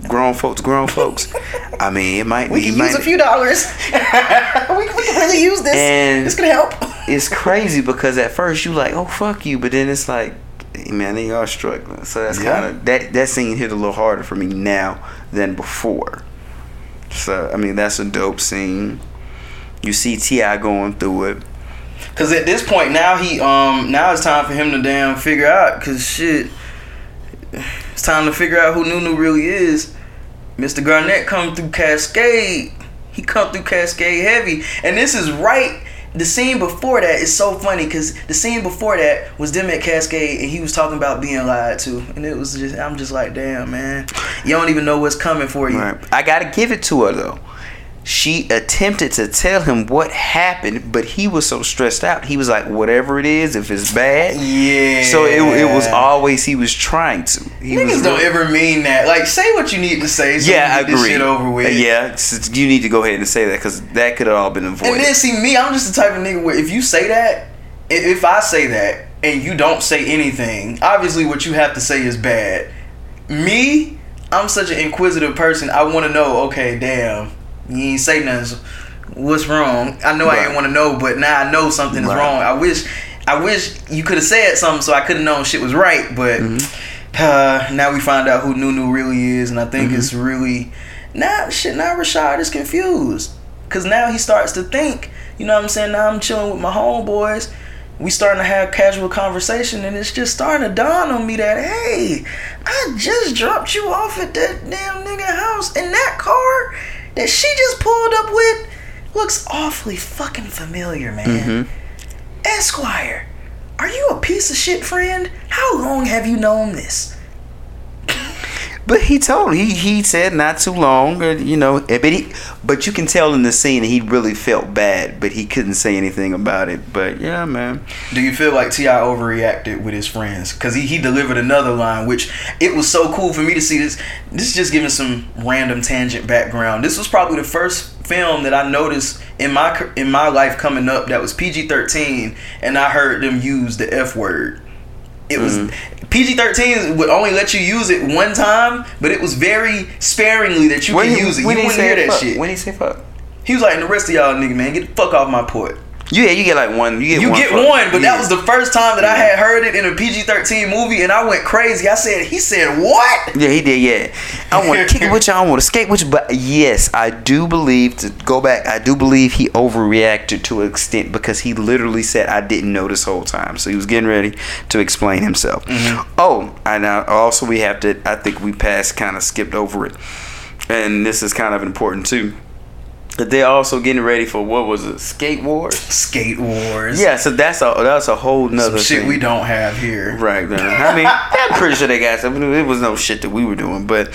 grown folks. I mean, it might we be. We can use a few dollars. we can really use this. And this could help. It's crazy because at first you like, oh fuck you, but then it's like, hey, man, they are struggling. So that's kind of that scene hit a little harder for me now than before. So I mean, that's a dope scene. You see T.I. going through it. Cause at this point now he now it's time for him to damn figure out. Cause shit, it's time to figure out who Nunu really is. Mr. Garnett come through Cascade. He come through Cascade heavy, and this is right. The scene before that is so funny because the scene before that was them at Cascade and he was talking about being lied to, and it was just I'm just like, damn man, you don't even know what's coming for you. Right. I gotta give it to her though. She attempted to tell him what happened, but he was so stressed out. He was like, whatever it is, if it's bad. Yeah. So it was always, he was trying to. Niggas don't ever mean that. Like, say what you need to say so yeah, you get I agree. This shit over with. Yeah, you need to go ahead and say that because that could have all been avoided. And then, see, me, I'm just the type of nigga where if you say that, if I say that and you don't say anything, obviously what you have to say is bad. Me, I'm such an inquisitive person. I want to know, okay, damn. You ain't say nothing. So what's wrong? I know right. I didn't want to know, but now I know something is right. wrong. I wish you could have said something so I could have known shit was right. But now we find out who Nunu really is, and I think it's really now Rashad is confused because now he starts to think. You know what I'm saying? Now I'm chilling with my homeboys. We starting to have casual conversation, and it's just starting to dawn on me that hey, I just dropped you off at that damn nigga house in that car that she just pulled up with looks awfully fucking familiar, man. Esquire, are you a piece of shit friend? How long have you known this? But he told he said not too long, or, you know. But you can tell in the scene that he really felt bad, but he couldn't say anything about it. But yeah, man. Do you feel like T.I. overreacted with his friends? Because he delivered another line, which it was so cool for me to see this. This is just giving some random tangent background. This was probably the first film that I noticed in my life coming up that was PG-13, and I heard them use the F word. It was PG-13 would only let you use it one time, but it was very sparingly that you can use it. You wouldn't hear that fuck. Shit. When he say fuck, he was like, "And the rest of y'all, nigga, man, get the fuck off my porch." Yeah, you get like one. You get one, but yeah. That was the first time that I had heard it in a PG-13 movie, and I went crazy. I said, "He said what?" Yeah, he did. Yeah, I want to kick it with you. I want to skate with you. But yes, I do believe to go back. I do believe he overreacted to an extent because he literally said, "I didn't know this whole time." So he was getting ready to explain himself. Oh, and also we have to. I think we skipped over it, and this is kind of important too. But they're also getting ready for what was it? Skate Wars? Skate Wars. Yeah, so that's a whole nother thing. Some shit we don't have here. Right. I mean, I'm pretty sure they got something. It was no shit that we were doing. But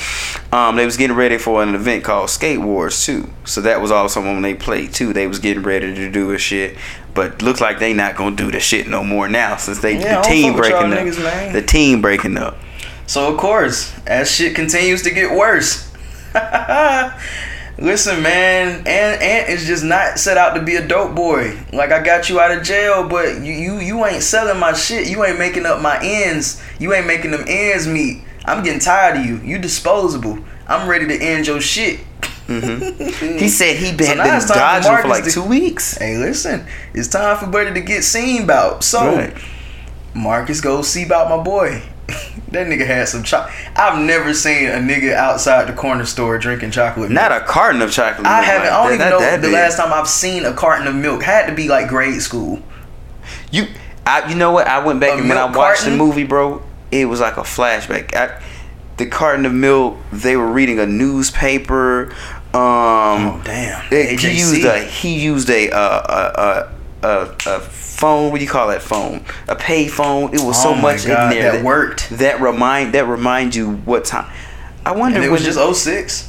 they was getting ready for an event called Skate Wars, too. So that was also when they played, too. They was getting ready to do a shit. But looks like they not going to do the shit no more now since the team breaking up. Niggas, the team breaking up. So, of course, as shit continues to get worse. Listen, man, Ant is just not set out to be a dope boy. Like, I got you out of jail, but you ain't selling my shit. You ain't making up my ends. You ain't making them ends meet. I'm getting tired of you. You disposable. I'm ready to end your shit. He said he been dodging for like 2 weeks. Hey, listen, it's time for Buddy to get seen about. So, right. Marcus goes see about my boy. That nigga had some chocolate. I've never seen a nigga outside the corner store drinking chocolate milk. Not a carton of chocolate milk. I haven't. I don't even know the last time I've seen a carton of milk. Had to be like grade school. You know what? I went back and when I watched the movie, bro, it was like a flashback. The carton of milk. They were reading a newspaper. Oh damn! He used a phone. What do you call that phone? A pay phone. It was so much God, in there that worked. That reminds you what time. I wonder. And it was just 06.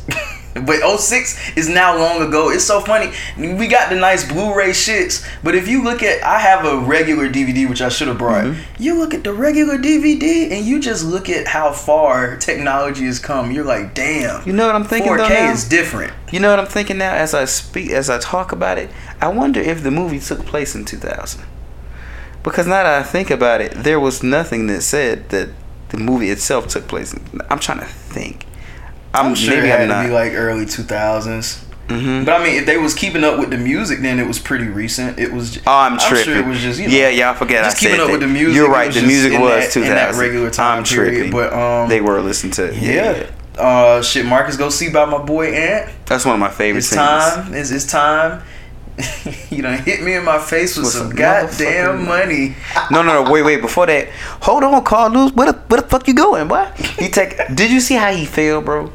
But 06 is now long ago. It's so funny. We got the nice Blu-ray shits, but if you look at, I have a regular DVD which I should have brought. You look at the regular DVD and you just look at how far technology has come. You're like, damn. You know what I'm thinking? 4K now? Is different. You know what I'm thinking now? As I speak, as I talk about it, I wonder if the movie took place in 2000. Because now that I think about it, there was nothing that said that the movie itself took place. I'm trying to think. I'm sure maybe it had to be like early 2000s. Mm-hmm. But I mean, if they was keeping up with the music, then it was pretty recent. It was. Oh, I'm tripping. I'm sure it was just, you know, yeah, I forget. Just I keeping said up that. With the music. You're right. The music was 2000 in that regular time period. But they were listening to it. Yeah. Shit, Marcus Go See by my boy Ant. That's one of my favorite things. It's time. You done hit me in my face with some goddamn money. No. Wait. Before that, hold on, Carlos. Where the fuck you going, boy? He take. Did you see how he fell, bro?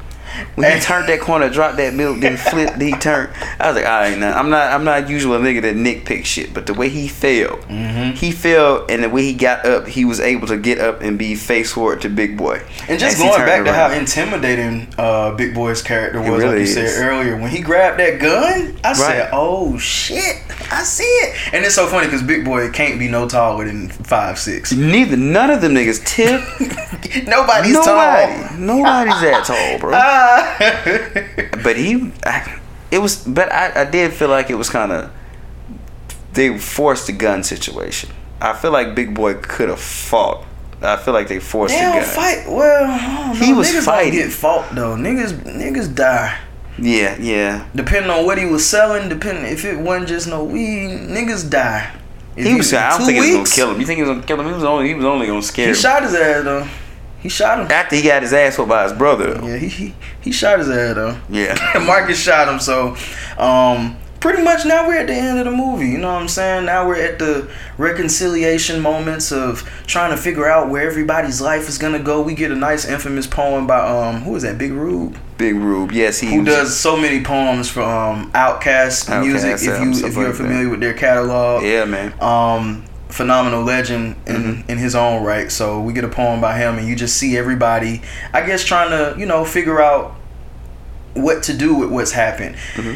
When he turned that corner, dropped that milk, then flipped, then he turned. I was like, all right, now I'm not usually a nigga that nitpick shit, but the way he fell, mm-hmm. And the way he got up, he was able to get up and be face forward to Big Boy. And just going back to how intimidating Big Boy's character was, really like you said earlier, when he grabbed that gun, I said, "Oh shit, I see it." And it's so funny because Big Boy can't be no taller than 5'6". None of them niggas tip. Nobody's tall. Nobody's that tall, bro. But I did feel like it was kind of, they forced the gun situation. I feel like Big Boy could have fought. I feel like they forced the gun. Fight. Well, I don't know. He was niggas fighting. Don't get fought though. Niggas die. Yeah. Depending on what he was selling, if it wasn't just no weed, niggas die. I don't think it was gonna kill him. You think he was gonna kill him? He was only gonna scare him. He shot his ass though. He shot him. After he got his ass whooped by his brother. Yeah, he shot his ass though. Yeah. Marcus shot him, so pretty much now we're at the end of the movie, you know what I'm saying? Now we're at the reconciliation moments of trying to figure out where everybody's life is gonna go. We get a nice infamous poem by who is that, Big Rube? Big Rube, yes, who does so many poems from Outkast music, if you're familiar with their catalog. Yeah, man. Phenomenal legend in his own right. So we get a poem by him, and you just see everybody, I guess, trying to, you know, figure out what to do with what's happened. Mm-hmm.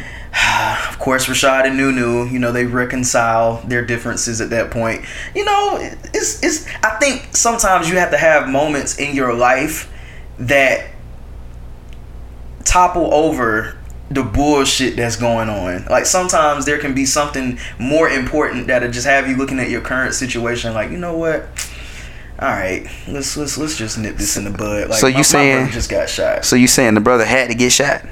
Of course, Rashad and Nunu, you know, they reconcile their differences at that point. You know, it's. I think sometimes you have to have moments in your life that topple over the bullshit that's going on. Like sometimes there can be something more important that'll just have you looking at your current situation like, you know what, alright, let's just nip this in the bud. Like, so you saying my brother just got shot. So you saying the brother had to get shot?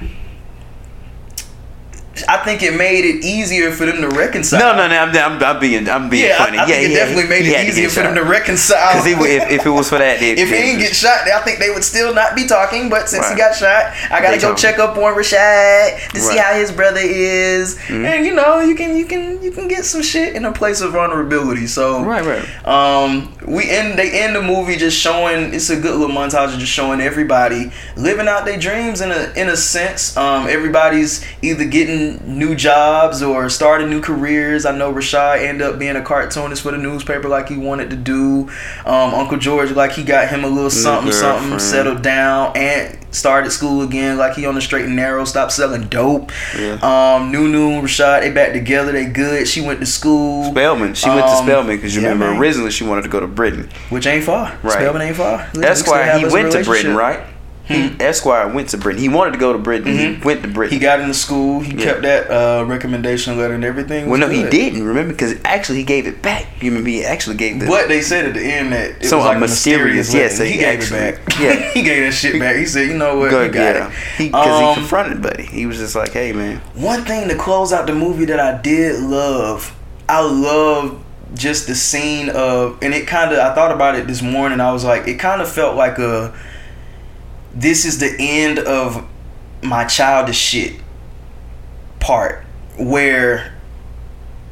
I think it made it easier for them to reconcile. No, I'm being funny. I think it definitely made it easier for them to reconcile. Because if it was for that, if he didn't get shot, I think they would still not be talking. But since he got shot, I gotta go check up on Rashad to see how his brother is. Mm-hmm. And you know, you can get some shit in a place of vulnerability. So they end the movie just showing, it's a good little montage of just showing everybody living out their dreams in a sense. Everybody's either getting new jobs or starting new careers. I know Rashad ended up being a cartoonist for the newspaper like he wanted to do. Uncle George, like he got him a little something, settled down, and started school again like he on the straight and narrow, stopped selling dope. Yeah. Nunu, Rashad, they back together, they good. She went to school. Spelman. She went to Spelman because you remember originally she wanted to go to Britain. Which ain't far. Right. Spelman ain't far. Esquire, he went to Britain, right? Esquire went to Britain. He wanted to go to Britain. Mm-hmm. He went to Britain. He got into school. He kept that recommendation letter and everything. Well, no, good. He didn't. Remember, because actually he gave it back. You remember he actually gave it. But they said at the end that it was like mysterious. Yes, so he gave it back. Yeah, he gave that shit back. He said, "You know what? You got it." Because he confronted Buddy. He was just like, "Hey, man." One thing to close out the movie that I did love, just the scene of, and it kind of. I thought about it this morning. I was like, it kind of felt like a, this is the end of my childish shit part, where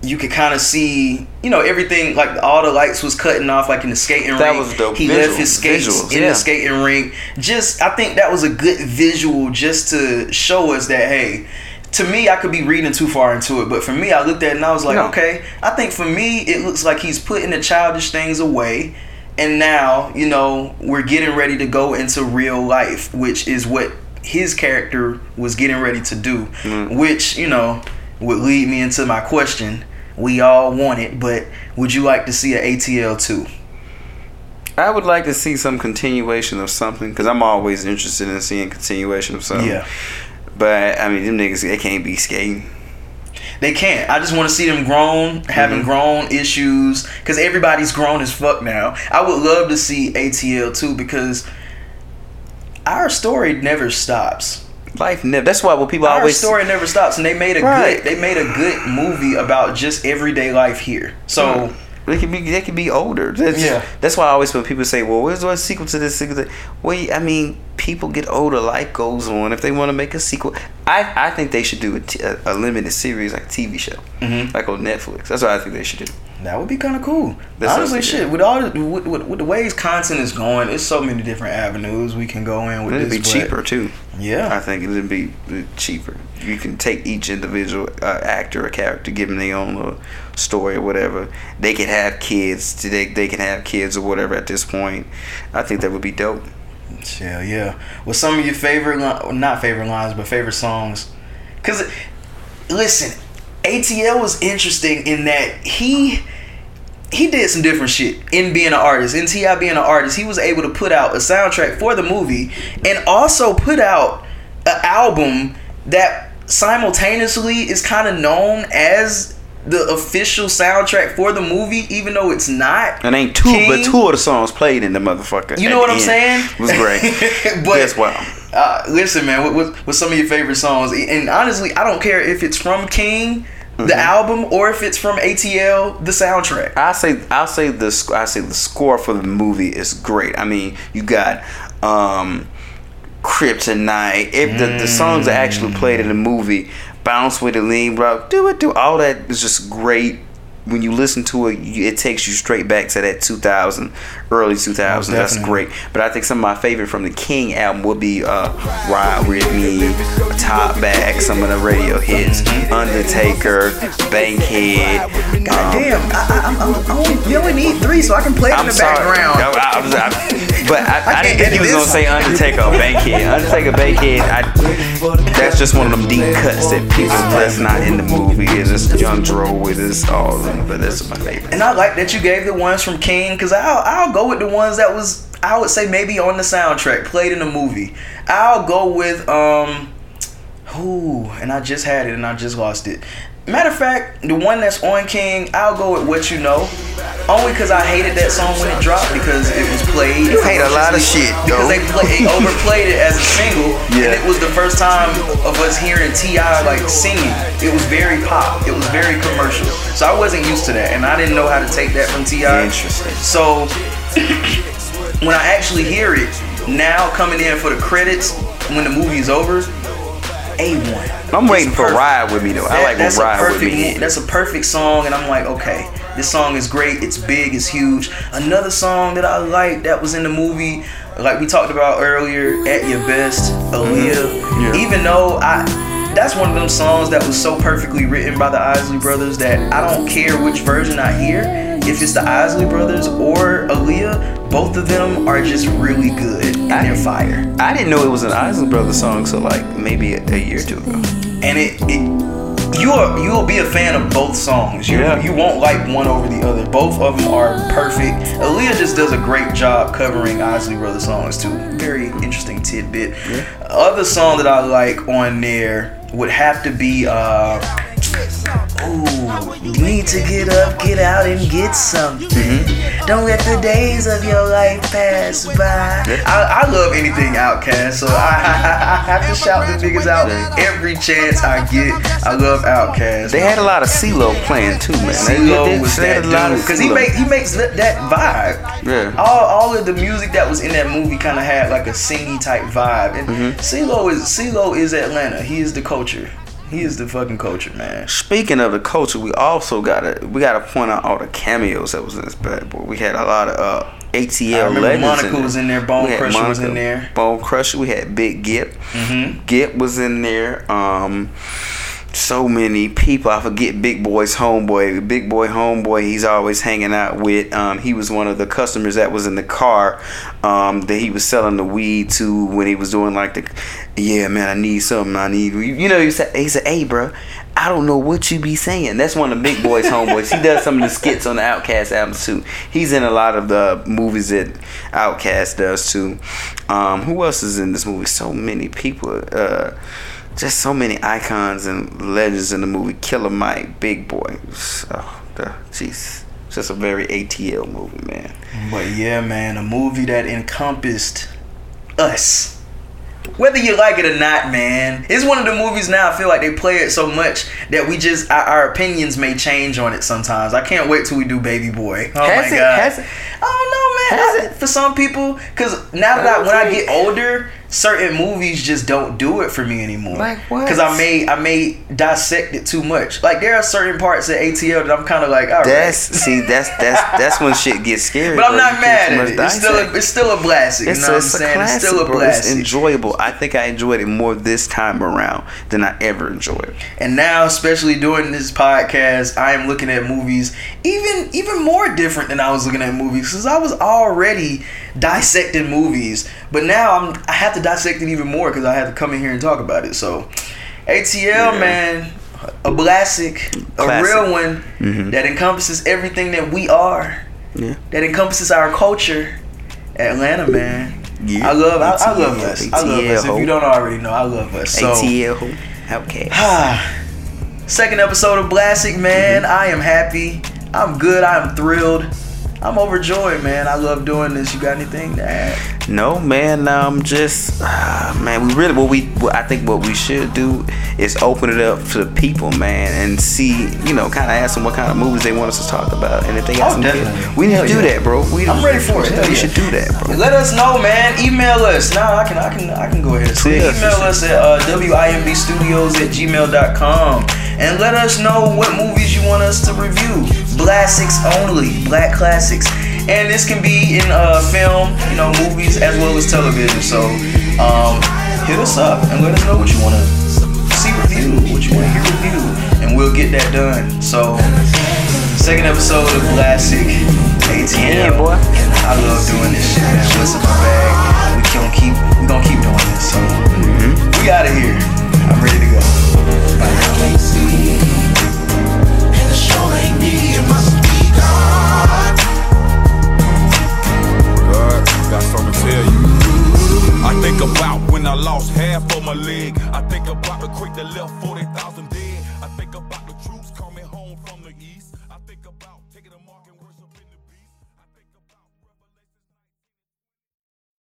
you could kind of see, you know, everything, like all the lights was cutting off, like in the skating rink. That was dope. He left his skates in the skating rink. Just, I think that was a good visual just to show us that, hey, to me, I could be reading too far into it, but for me, I looked at it and I was like, okay, I think for me, it looks like he's putting the childish things away. And now, you know, we're getting ready to go into real life, which is what his character was getting ready to do, which, you know, would lead me into my question. We all want it, but would you like to see an ATL 2? I would like to see some continuation of something, because I'm always interested in seeing continuation of something. Yeah. But, I mean, them niggas, they can't be skating. They can't. I just want to see them grown, having grown issues, because everybody's grown as fuck now. I would love to see ATL too, because our story never stops. Life never. That's why when people always. Our story never stops, and they made a good. They made a good movie about just everyday life here. So. Hmm. They can be older. That's why I always when people say, "Well, where's the sequel to this?" Well, I mean, people get older. Life goes on. If they want to make a sequel, I think they should do a limited series, like a TV show, mm-hmm. like on Netflix. That's what I think they should do. That would be kind of cool. That's honestly, shit. With all with the ways content is going, there's so many different avenues we can go in with. It'd be cheaper too. Yeah, I think it'd be cheaper. You can take each individual actor or character, give them their own story or whatever. They can have kids. They can have kids or whatever at this point. I think that would be dope. Hell yeah. Well, some of your favorite lines, but favorite songs. Because, listen, ATL was interesting in that he did some different shit in being an artist. In T.I. being an artist, he was able to put out a soundtrack for the movie and also put out an album that simultaneously is kind of known as the official soundtrack for the movie, even though it's not. It ain't two, King. But two of the songs played in the motherfucker. You know what I'm saying? It was great. But that's wild. Listen, man, with some of your favorite songs, and honestly, I don't care if it's from King, the mm-hmm. album, or if it's from ATL, the soundtrack. I say the score for the movie is great. I mean, you got. Kryptonite. If the songs that actually played in the movie, Bounce with the Lean Rock, do all that is just great. When you listen to it, it takes you straight back to that 2000, early 2000s. Oh, that's great. But I think some of my favorite from the King album would be Ride With Me, Top Back, some of the radio hits, Undertaker, Bankhead. Goddamn, you only need three, so I can play it in the background. I didn't think he was going to say Undertaker or Bankhead. Undertaker, Bankhead, that's just one of them deep cuts that people, that's not in the movie. It's just Young Dro with us all. But that's my favorite. And I like that you gave the ones from King, because I'll go with the ones that was, I would say, maybe on the soundtrack, played in the movie. I'll go with and I just had it and I just lost it. Matter of fact, the one that's on King, I'll go with What You Know. Only because I hated that song when it dropped, because it was played. You hate a lot of shit, though. Because they overplayed it as a single, yeah. And it was the first time of us hearing T.I. like singing. It was very pop. It was very commercial. So I wasn't used to that, and I didn't know how to take that from T.I. Interesting. So when I actually hear it now coming in for the credits when the movie is over, A1. I'm waiting for Ride With Me though. I like when Ride With Me. That's a perfect song, and I'm like, okay, this song is great. It's big. It's huge. Another song that I like that was in the movie, like we talked about earlier, At Your Best, Aaliyah. Mm-hmm. Yeah. Even though that's one of them songs that was so perfectly written by the Isley Brothers that I don't care which version I hear, if it's the Isley Brothers or Aaliyah, both of them are just really good and they're fire. I didn't know it was an Isley Brothers song, so like maybe a year or two ago. And you'll be a fan of both songs. You won't like one over the other. Both of them are perfect. Aaliyah just does a great job covering Isley Brothers songs too. Very interesting tidbit. Yeah. Other song that I like on there would have to be Need to Get Up, Get Out and Get Something. Mm-hmm. Don't let the days of your life pass by. I love anything Outkast, so I have to shout the niggas out every chance I get. I love Outkast. They had a lot of CeeLo playing too, man. CeeLo was that dude, because he makes that vibe. Yeah. All of the music that was in that movie kind of had like a singy type vibe, and mm-hmm. CeeLo is Atlanta. He is the culture. He is the fucking culture, man. Speaking of the culture, we also gotta point out all the cameos that was in this bad boy. We had a lot of ATL legends. Monica was in there. Bone Crusher was in there. Bone Crusher. We had Big Gip. Mm-hmm. Gip was in there. So many people. I forget Big Boy's homeboy. Big Boy homeboy. He's always hanging out with. He was one of the customers that was in the car that he was selling the weed to when he was doing like the. Yeah, man, I need something. I need, you know. He said, "Hey, bro, I don't know what you be saying." That's one of the Big Boy's homeboys. He does some of the skits on the Outkast album too. He's in a lot of the movies that Outkast does too. Who else is in this movie? So many people. Just so many icons and legends in the movie. Killer Mike, Big Boy. Oh, jeez, just a very ATL movie, man. But yeah, man, a movie that encompassed us. Whether you like it or not, man, it's one of the movies now I feel like they play it so much that we just, our opinions may change on it sometimes. I can't wait till we do Baby Boy. Oh has my it, God. Has it? I don't know, man. Has it? For some people, because now that I get older, certain movies just don't do it for me anymore. Like what? Because I may dissect it too much. Like there are certain parts of ATL that I'm kind of like, all right. That's when shit gets scary. But I'm not mad at it. It's still a Blastic. You know what I'm saying? It's still a Blastic. It's enjoyable. I think I enjoyed it more this time around than I ever enjoyed. And now, especially doing this podcast, I am looking at movies even more different than I was looking at movies, because I was already dissecting movies, but now I have to dissect it even more because I have to come in here and talk about it. So ATL, man, a Blastic, a real one that encompasses everything that we are, that encompasses our culture. Atlanta, man. Yeah. I love us. ATL. I love us. If you don't already know, I love us. So, ATL, Outkast. Second episode of Blastic, man. I am happy. I'm good. I'm thrilled. I'm overjoyed, man. I love doing this. You got anything to add? No, man. I think what we should do is open it up to the people, man, and see, kind of ask them what kind of movies they want us to talk about, and if they got some, we need to do that, bro. I'm ready for it. We should do that, bro. Let us know, man. Email us. I can go ahead and say it. Email us at wimbstudios@gmail.com. And let us know what movies you want us to review. Blastics only, black classics. And this can be in film, movies, as well as television. So hit us up and let us know what you want to see reviewed, what you want to hear reviewed, and we'll get that done. So, second episode of Blastic ATL. Yeah, boy. I love doing this shit, man. What's in my bag? We gonna keep doing this. So we out of here. I'm ready to go. Bye. I can't see, and the show ain't me, it must be God. God, got something to tell you. I think about when I lost half of my leg. I think about the quick that left 40,000 dead.